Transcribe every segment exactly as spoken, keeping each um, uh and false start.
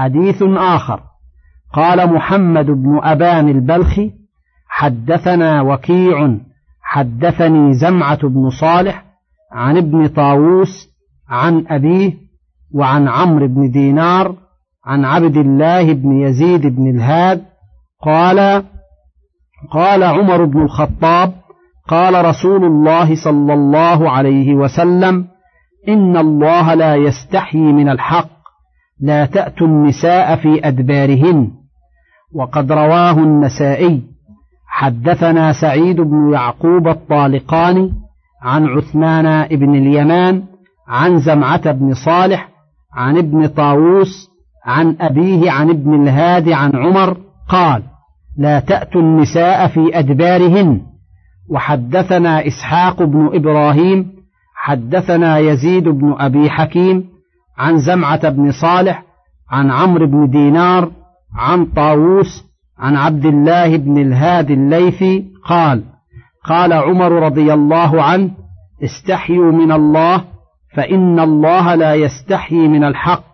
حديث آخر قال محمد بن أبان البلخي حدثنا وكيع حدثني زمعة بن صالح عن ابن طاووس عن أبيه وعن عمر بن دينار عن عبد الله بن يزيد بن الهاد قال قال عمر بن الخطاب قال رسول الله صلى الله عليه وسلم إن الله لا يستحي من الحق لا تأتوا النساء في أدبارهن. وقد رواه النسائي. حدثنا سعيد بن يعقوب الطالقان عن عثمان بن اليمان عن زمعة بن صالح عن ابن طاووس عن أبيه عن ابن الهاد عن عمر قال لا تأتوا النساء في أدبارهن. وحدثنا إسحاق بن إبراهيم حدثنا يزيد بن أبي حكيم عن زمعة بن صالح عن عمرو بن دينار عن طاووس عن عبد الله بن الهاد الليثي قال قال عمر رضي الله عنه استحيوا من الله فإن الله لا يستحي من الحق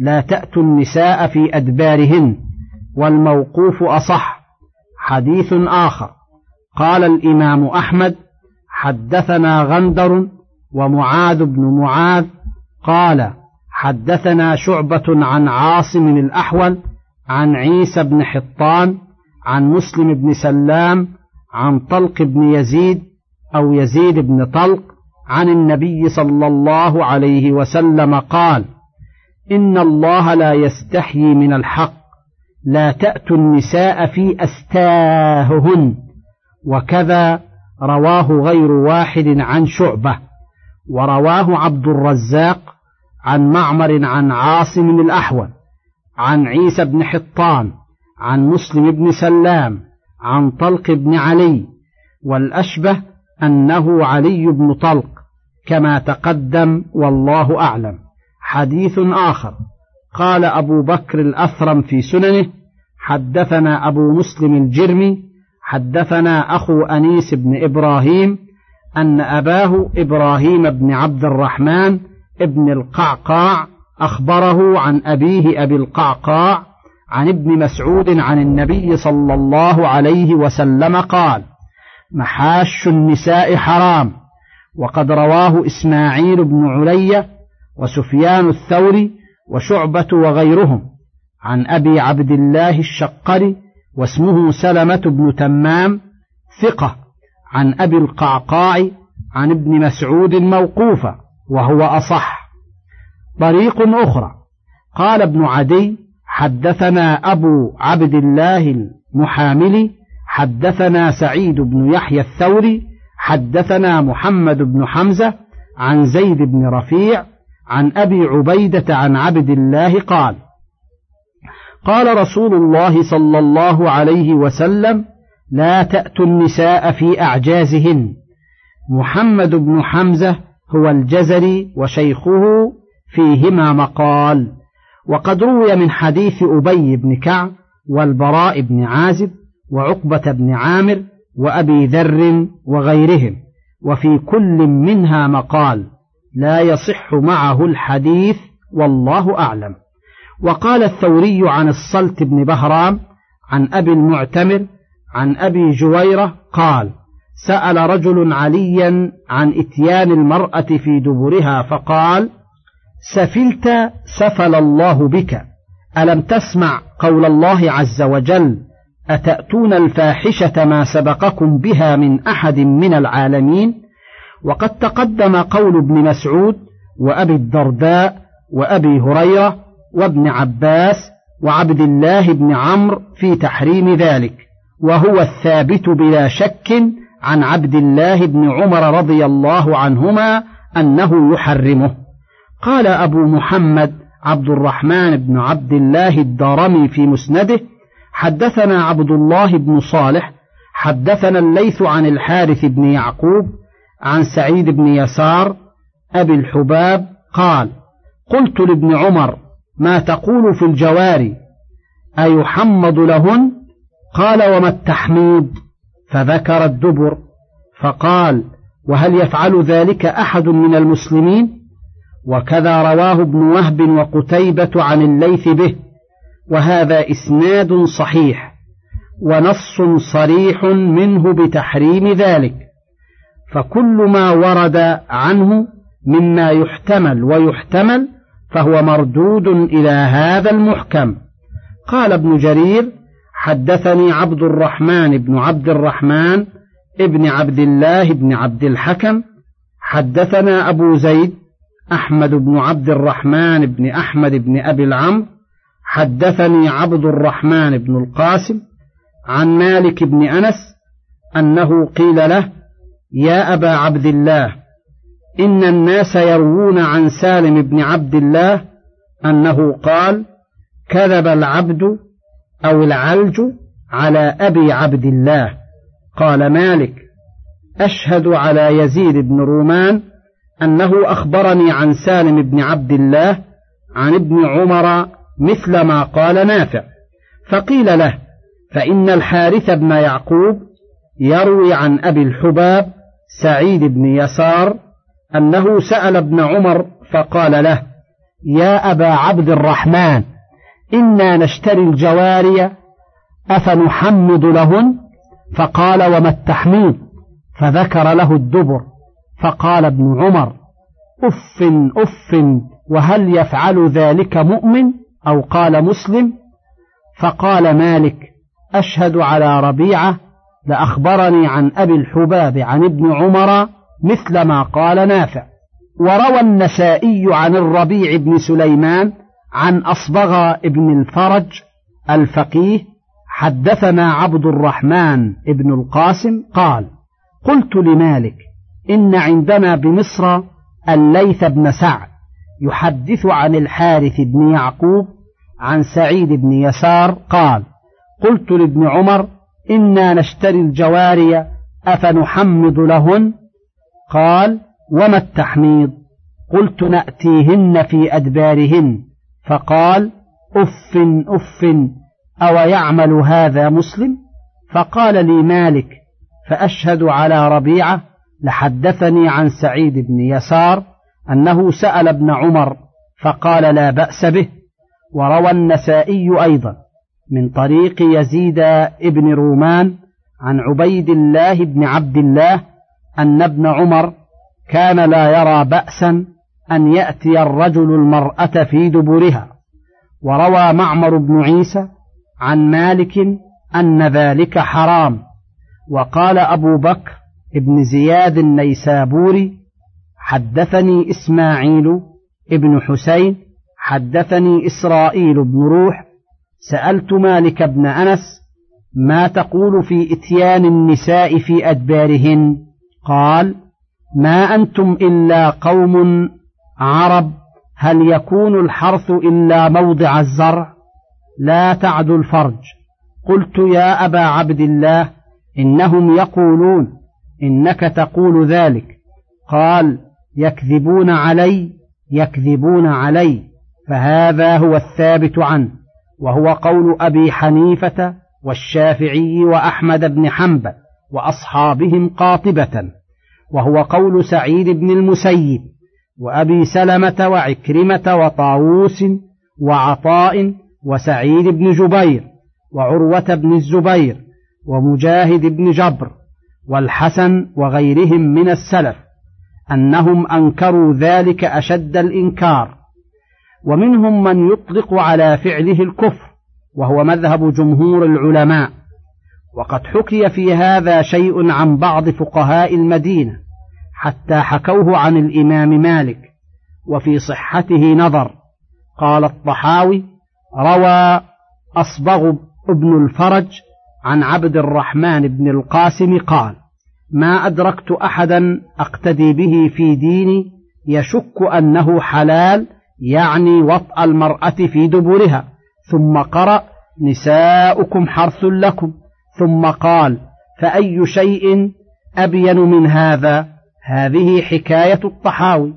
لا تأتوا النساء في أدبارهن. والموقوف أصح. حديث آخر قال الإمام أحمد حدثنا غندر ومعاذ بن معاذ قال حدثنا شعبة عن عاصم الأحول عن عيسى بن حطان عن مسلم بن سلام عن طلق بن يزيد أو يزيد بن طلق عن النبي صلى الله عليه وسلم قال إن الله لا يستحيي من الحق لا تأتوا النساء في أستاههن. وكذا رواه غير واحد عن شعبة. ورواه عبد الرزاق عن معمر عن عاصم الأحول عن عيسى بن حطان عن مسلم بن سلام عن طلق بن علي. والأشبه أنه علي بن طلق كما تقدم والله أعلم. حديث آخر قال أبو بكر الأثرم في سننه حدثنا أبو مسلم الجرمي حدثنا أخو أنيس بن إبراهيم أن أباه إبراهيم بن عبد الرحمن ابن القعقاع أخبره عن أبيه أبي القعقاع عن ابن مسعود عن النبي صلى الله عليه وسلم قال محاش النساء حرام. وقد رواه إسماعيل بن علي وسفيان الثوري وشعبة وغيرهم عن أبي عبد الله الشقري واسمه سلمة بن تمام ثقة عن أبي القعقاع عن ابن مسعود موقوفة وهو أصح. طريق أخرى قال ابن عدي حدثنا أبو عبد الله المحاملي حدثنا سعيد بن يحيى الثوري حدثنا محمد بن حمزة عن زيد بن رفيع عن أبي عبيدة عن عبد الله قال قال رسول الله صلى الله عليه وسلم لا تأتوا النساء في أعجازهن. محمد بن حمزة هو الجزري وشيخه فيهما مقال. وقد روي من حديث أبي بن كعب والبراء بن عازب وعقبة بن عامر وأبي ذر وغيرهم وفي كل منها مقال لا يصح معه الحديث والله أعلم. وقال الثوري عن الصلت بن بهرام عن أبي المعتمر عن أبي جويرة قال سأل رجل عليا عن إتيان المرأة في دبرها فقال سفلت سفل الله بك ألم تسمع قول الله عز وجل أتأتون الفاحشة ما سبقكم بها من أحد من العالمين. وقد تقدم قول ابن مسعود وأبي الدرداء وأبي هريرة وابن عباس وعبد الله بن عمرو في تحريم ذلك وهو الثابت بلا شك عن عبد الله بن عمر رضي الله عنهما أنه يحرمه. قال أبو محمد عبد الرحمن بن عبد الله الدارمي في مسنده حدثنا عبد الله بن صالح حدثنا الليث عن الحارث بن يعقوب عن سعيد بن يسار أبي الحباب قال قلت لابن عمر ما تقول في الجواري أيحمض لهن؟ قال وما التحميد؟ فذكر الدبر فقال وهل يفعل ذلك أحد من المسلمين؟ وكذا رواه ابن وهب وقتيبة عن الليث به وهذا إسناد صحيح ونص صريح منه بتحريم ذلك، فكل ما ورد عنه مما يحتمل ويحتمل فهو مردود إلى هذا المحكم. قال ابن جرير: حدثني عبد الرحمن بن عبد الرحمن ابن عبد الله بن عبد الحكم، حدثنا أبو زيد أحمد بن عبد الرحمن بن أحمد بن أبي العمرو، حدثني عبد الرحمن بن القاسم عن مالك بن أنس أنه قيل له: يا أبا عبد الله، إن الناس يروون عن سالم بن عبد الله أنه قال: كذب العبد أو العلج على أبي عبد الله. قال مالك: أشهد على يزيد بن رومان أنه أخبرني عن سالم بن عبد الله عن ابن عمر مثل ما قال نافع. فقيل له: فإن الحارث بن يعقوب يروي عن أبي الحباب سعيد بن يسار أنه سأل ابن عمر فقال له: يا أبا عبد الرحمن، إنا نشتري الجواري أفنحمد لهن؟ فقال: وما التحميد؟ فذكر له الدبر. فقال ابن عمر: أف أف، وهل يفعل ذلك مؤمن؟ أو قال مسلم. فقال مالك: أشهد على ربيعة لأخبرني عن أبي الحباب عن ابن عمر مثل ما قال نافع. وروى النسائي عن الربيع بن سليمان عن أصبغ بن الفرج الفقيه: حدثنا عبد الرحمن بن القاسم قال: قلت لمالك: إن عندنا بمصر الليث بن سعد يحدث عن الحارث بن يعقوب عن سعيد بن يسار قال: قلت لابن عمر: إنا نشتري الجواري أفنحمد لهن؟ قال: وما التحميض؟ قلت: نأتيهن في أدبارهن. فقال: أف أف، أو يعمل هذا مسلم؟ فقال لي مالك: فأشهد على ربيعة لحدثني عن سعيد بن يسار أنه سأل ابن عمر فقال: لا بأس به. وروى النسائي أيضا من طريق يزيد بن رومان عن عبيد الله بن عبد الله أن ابن عمر كان لا يرى بأسا أن يأتي الرجل المرأة في دبرها. وروى معمر بن عيسى عن مالك أن ذلك حرام. وقال أبو بكر بن زياد النيسابوري: حدثني إسماعيل ابن حسين، حدثني إسرائيل بن روح، سألت مالك بن أنس: ما تقول في إتيان النساء في أدبارهن؟ قال: ما أنتم إلا قوم عرب، هل يكون الحرث إلا موضع الزرع؟ لا تعد الفرج. قلت: يا أبا عبد الله، إنهم يقولون إنك تقول ذلك. قال: يكذبون علي يكذبون علي فهذا هو الثابت عنه، وهو قول أبي حنيفة والشافعي وأحمد بن حنبل وأصحابهم قاطبة، وهو قول سعيد بن المسيب وأبي سلمة وعكرمة وطاووس وعطاء وسعيد بن جبير وعروة بن الزبير ومجاهد بن جبر والحسن وغيرهم من السلف، أنهم أنكروا ذلك أشد الإنكار. ومنهم من يطلق على فعله الكفر، وهو مذهب جمهور العلماء. وقد حكي في هذا شيء عن بعض فقهاء المدينة حتى حكوه عن الإمام مالك، وفي صحته نظر. قال الطحاوي: روى أصبغ ابن الفرج عن عبد الرحمن بن القاسم قال: ما أدركت أحدا أقتدي به في ديني يشك أنه حلال، يعني وطأ المرأة في دبرها. ثم قرأ: نساؤكم حرث لكم. ثم قال: فأي شيء أبين من هذا؟ هذه حكاية الطحاوي.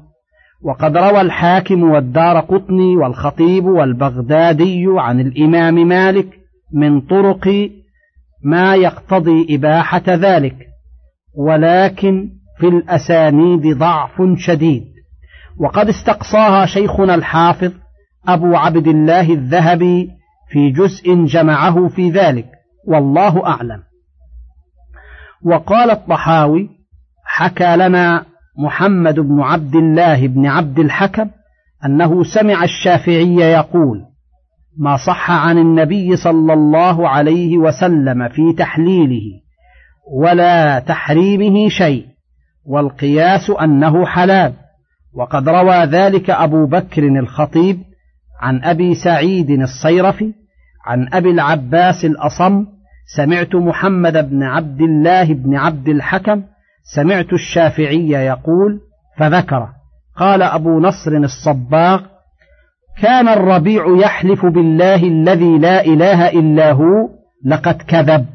وقد روى الحاكم والدارقطني والخطيب والبغدادي عن الإمام مالك من طرق ما يقتضي إباحة ذلك، ولكن في الأسانيد ضعف شديد. وقد استقصاها شيخنا الحافظ أبو عبد الله الذهبي في جزء جمعه في ذلك، والله أعلم. وقال الطحاوي: حكى لنا محمد بن عبد الله بن عبد الحكم أنه سمع الشافعي يقول: ما صح عن النبي صلى الله عليه وسلم في تحليله ولا تحريمه شيء، والقياس أنه حلال. وقد روى ذلك أبو بكر الخطيب عن أبي سعيد الصيرفي عن أبي العباس الأصم: سمعت محمد بن عبد الله بن عبد الحكم سمعت الشافعي يقول، فذكر. قال أبو نصر الصباغ: كان الربيع يحلف بالله الذي لا إله إلا هو لقد كذب،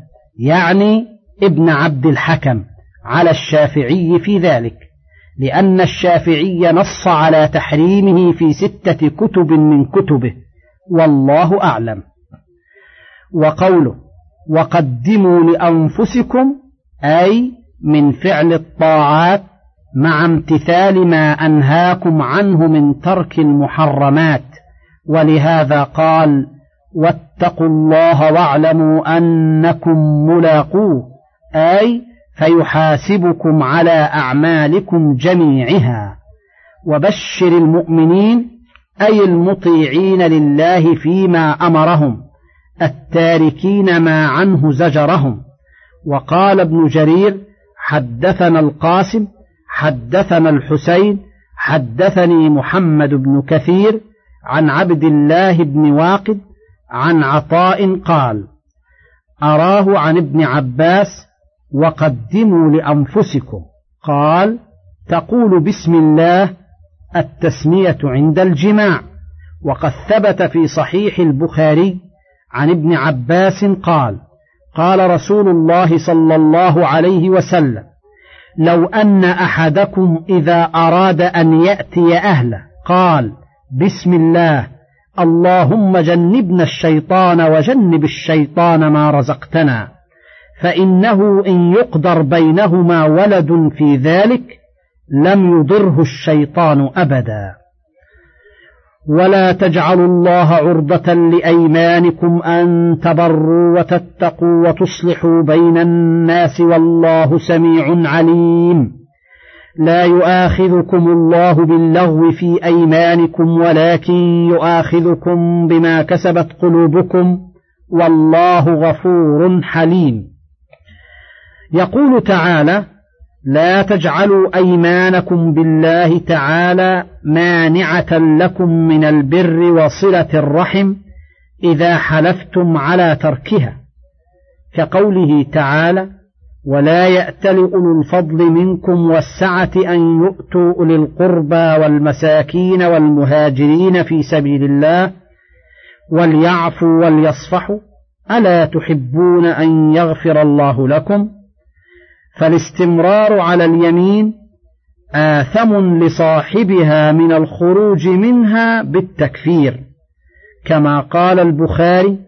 يعني ابن عبد الحكم، على الشافعي في ذلك، لأن الشافعي نص على تحريمه في ستة كتب من كتبه، والله أعلم. وقوله: وقدموا لأنفسكم، أي من فعل الطاعات مع امتثال ما أنهاكم عنه من ترك المحرمات. ولهذا قال: واتقوا الله واعلموا أنكم ملاقوه، أي فيحاسبكم على أعمالكم جميعها. وبشر المؤمنين، أي المطيعين لله فيما أمرهم، التاركين ما عنه زجرهم. وقال ابن جرير: حدثنا القاسم، حدثنا الحسين، حدثني محمد بن كثير عن عبد الله بن واقد عن عطاء قال: أراه عن ابن عباس: وقدموا لأنفسكم، قال: تقول بسم الله التسمية عند الجماع. وقد ثبت في صحيح البخاري عن ابن عباس قال: قال رسول الله صلى الله عليه وسلم: لو أن أحدكم إذا أراد أن يأتي أهله قال: بسم الله اللهم جنبنا الشيطان وجنب الشيطان ما رزقتنا، فإنه إن يقدر بينهما ولد في ذلك لم يضره الشيطان أبدا. ولا تجعلوا الله عرضة لأيمانكم أن تبروا وتتقوا وتصلحوا بين الناس، والله سميع عليم. لا يؤاخذكم الله باللغو في أيمانكم، ولكن يؤاخذكم بما كسبت قلوبكم، والله غفور حليم. يقول تعالى: لا تجعلوا أيمانكم بالله تعالى مانعة لكم من البر وصلة الرحم إذا حلفتم على تركها، كقوله تعالى: ولا يأتل أولو الفضل منكم والسعة أن يؤتوا أولي القربى والمساكين والمهاجرين في سبيل الله وليعفوا وليصفحوا، ألا تحبون أن يغفر الله لكم. فالاستمرار على اليمين آثم لصاحبها من الخروج منها بالتكفير، كما قال البخاري: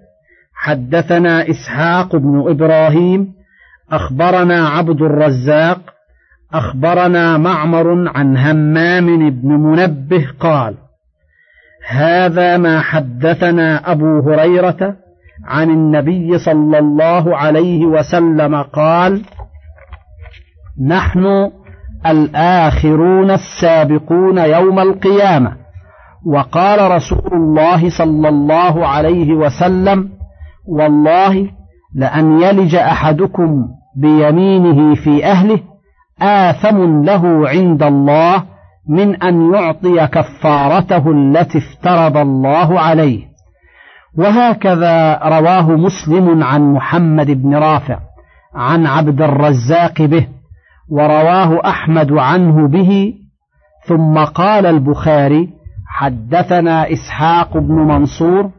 حدثنا إسحاق بن إبراهيم، أخبرنا عبد الرزاق، أخبرنا معمر عن همام بن منبه قال: هذا ما حدثنا أبو هريرة عن النبي صلى الله عليه وسلم قال: نحن الآخرون السابقون يوم القيامة. وقال رسول الله صلى الله عليه وسلم: والله لأن يلج أحدكم بيمينه في أهله آثم له عند الله من أن يعطي كفارته التي افترض الله عليه. وهكذا رواه مسلم عن محمد بن رافع عن عبد الرزاق به، ورواه أحمد عنه به. ثم قال البخاري: حدثنا إسحاق بن منصور،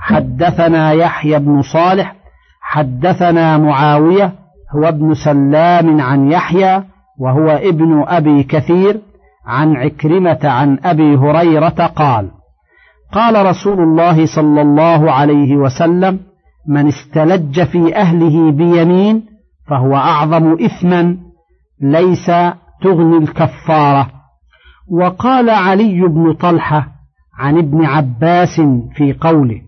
حدثنا يحيى بن صالح، حدثنا معاوية هو ابن سلام عن يحيى وهو ابن أبي كثير عن عكرمة عن أبي هريرة قال: قال رسول الله صلى الله عليه وسلم: من استلج في أهله بيمين فهو أعظم إثما ليس تغني الكفارة. وقال علي بن طلحة عن ابن عباس في قوله: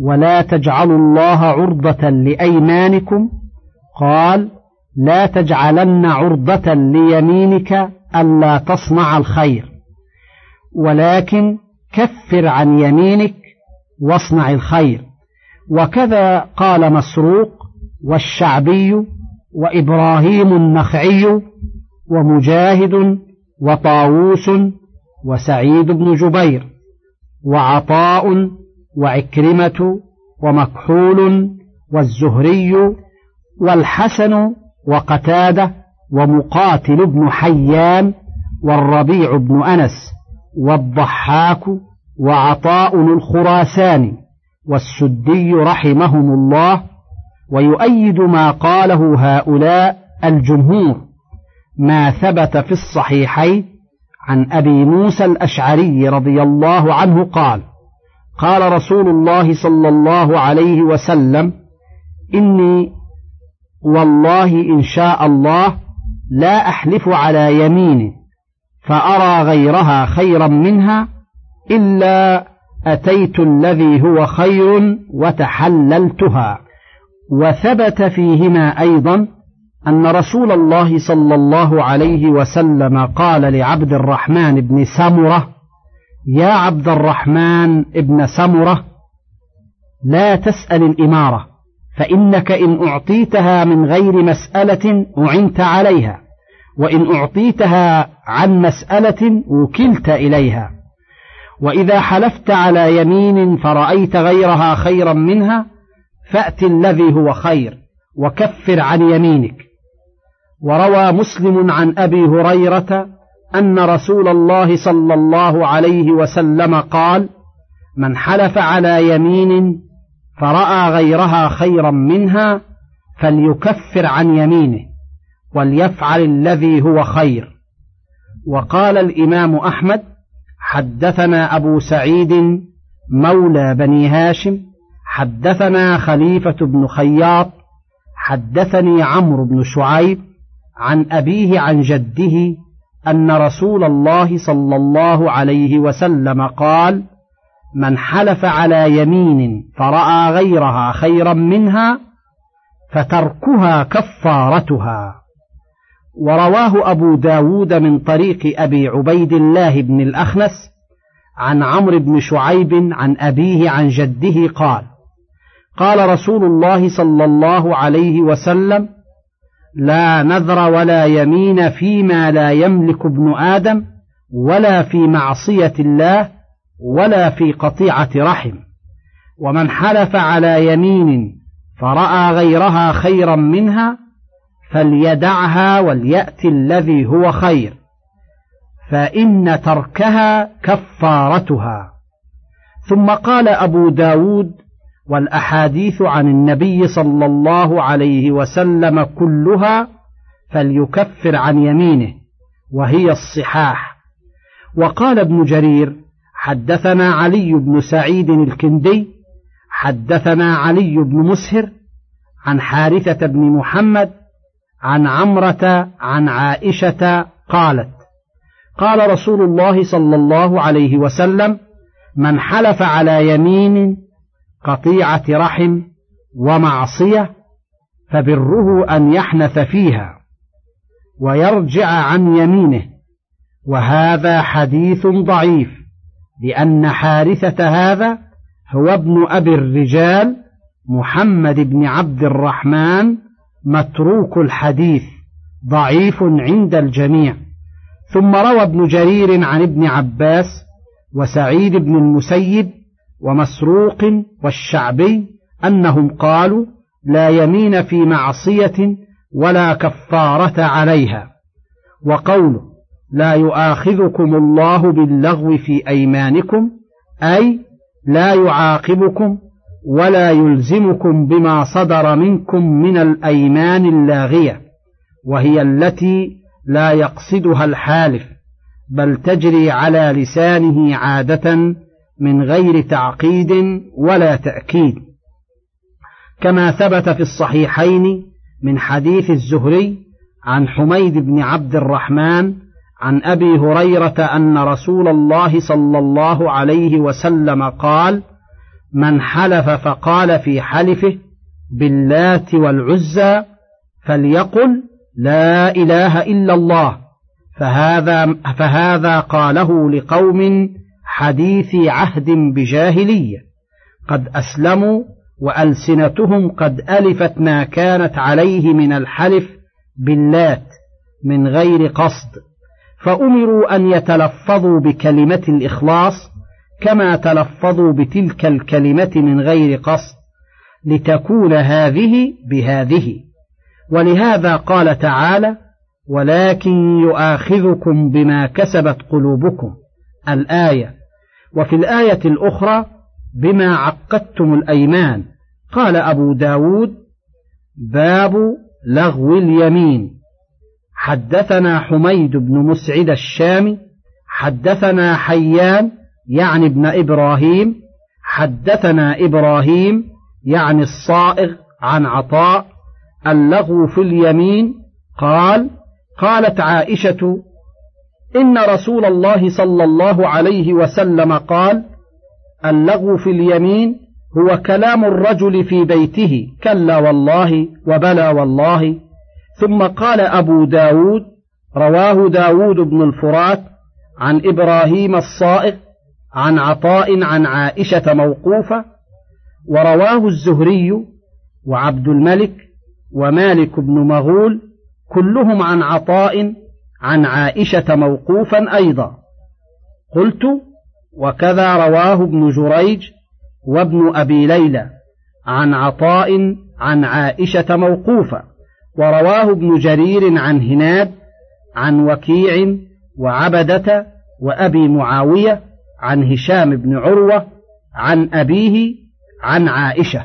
ولا تجعلوا الله عرضة لأيمانكم؟ قال: لا تجعلن عرضة ليمينك ألا تصنع الخير، ولكن كفر عن يمينك واصنع الخير. وكذا قال مسروق والشعبي وإبراهيم النخعي ومجاهد وطاووس وسعيد بن جبير وعطاء وعكرمة ومكحول والزهري والحسن وقتادة ومقاتل بن حيان والربيع بن أنس والضحاك وعطاء الخراساني والسدي رحمهم الله. ويؤيد ما قاله هؤلاء الجمهور ما ثبت في الصحيحين عن أبي موسى الأشعري رضي الله عنه قال: قال رسول الله صلى الله عليه وسلم: إني والله إن شاء الله لا أحلف على يمين فأرى غيرها خيرا منها إلا أتيت الذي هو خير وتحللتها. وثبت فيهما أيضا أن رسول الله صلى الله عليه وسلم قال لعبد الرحمن بن سمرة: يا عبد الرحمن بن سمرة، لا تسأل الإمارة، فإنك إن أعطيتها من غير مسألة أعنت عليها، وإن أعطيتها عن مسألة وكلت إليها. وإذا حلفت على يمين فرأيت غيرها خيرا منها فأت الذي هو خير وكفر عن يمينك. وروى مسلم عن أبي هريرة أن رسول الله صلى الله عليه وسلم قال: من حلف على يمين فرأى غيرها خيرا منها فليكفر عن يمينه وليفعل الذي هو خير. وقال الإمام أحمد: حدثنا أبو سعيد مولى بني هاشم، حدثنا خليفة بن خياط، حدثني عمرو بن شعيب عن أبيه عن جده أن رسول الله صلى الله عليه وسلم قال: من حلف على يمين فرأى غيرها خيرا منها فتركها كفارتها. ورواه أبو داود من طريق أبي عبيد الله بن الأخنس عن عمرو بن شعيب عن أبيه عن جده قال: قال رسول الله صلى الله عليه وسلم: لا نذر ولا يمين فيما لا يملك ابن آدم، ولا في معصية الله، ولا في قطيعة رحم. ومن حلف على يمين فرأى غيرها خيرا منها فليدعها وليأت الذي هو خير، فإن تركها كفارتها. ثم قال أبو داود: والأحاديث عن النبي صلى الله عليه وسلم كلها فليكفر عن يمينه، وهي الصحاح. وقال ابن جرير: حدثنا علي بن سعيد الكندي، حدثنا علي بن مسهر عن حارثة بن محمد عن عمرة عن عائشة قالت: قال رسول الله صلى الله عليه وسلم: من حلف على يمين قطيعة رحم ومعصية فبره أن يحنث فيها ويرجع عن يمينه. وهذا حديث ضعيف، لأن حارثة هذا هو ابن أبي الرجال محمد بن عبد الرحمن متروك الحديث ضعيف عند الجميع. ثم روى ابن جرير عن ابن عباس وسعيد بن المسيب ومسروق والشعبي أنهم قالوا: لا يمين في معصية ولا كفارة عليها. وقوله: لا يؤاخذكم الله باللغو في أيمانكم، أي لا يعاقبكم ولا يلزمكم بما صدر منكم من الأيمان اللاغية، وهي التي لا يقصدها الحالف بل تجري على لسانه عادة من غير تعقيد ولا تأكيد، كما ثبت في الصحيحين من حديث الزهري عن حميد بن عبد الرحمن عن أبي هريرة أن رسول الله صلى الله عليه وسلم قال: من حلف فقال في حلفه باللات والعزى فليقل لا إله إلا الله، فهذا, فهذا قاله لقوم حديثي عهد بجاهلية قد أسلموا وألسنتهم قد ألفت ما كانت عليه من الحلف باللات من غير قصد، فأمروا أن يتلفظوا بكلمة الإخلاص كما تلفظوا بتلك الكلمة من غير قصد لتكون هذه بهذه. ولهذا قال تعالى ولكن يؤاخذكم بما كسبت قلوبكم الآية، وفي الآية الأخرى بما عقدتم الأيمان. قال أبو داود باب لغو اليمين. حدثنا حميد بن مسعد الشامي حدثنا حيان يعني ابن إبراهيم حدثنا إبراهيم يعني الصائغ عن عطاء اللغو في اليمين قال قالت عائشة إن رسول الله صلى الله عليه وسلم قال اللغو في اليمين هو كلام الرجل في بيته كلا والله وبلا والله. ثم قال أبو داود رواه داود بن الفرات عن إبراهيم الصائغ عن عطاء عن عائشة موقوفة، ورواه الزهري وعبد الملك ومالك بن مغول كلهم عن عطاء عن عائشة موقوفا أيضا. قلت وكذا رواه ابن جريج وابن أبي ليلى عن عطاء عن عائشة موقوفة، ورواه ابن جرير عن هناد عن وكيع وعبدة وأبي معاوية عن هشام بن عروة عن أبيه عن عائشة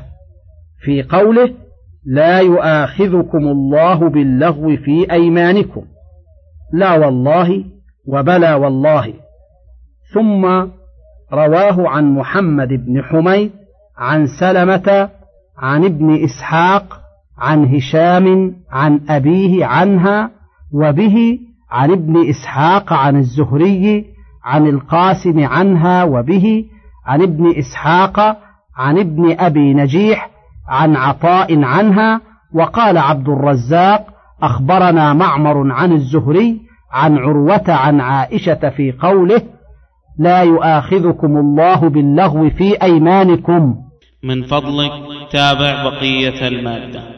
في قوله لا يؤاخذكم الله باللغو في أيمانكم لا والله وبلا والله. ثم رواه عن محمد بن حميد عن سلمة عن ابن إسحاق عن هشام عن أبيه عنها وبه عن ابن إسحاق عن الزهري عن القاسم عنها وبه عن ابن إسحاق عن ابن أبي نجيح عن عطاء عنها. وقال عبد الرزاق أخبرنا معمر عن الزهري عن عروة عن عائشة في قوله لا يؤاخذكم الله باللغو في أيمانكم. من فضلك تابع بقية المادة.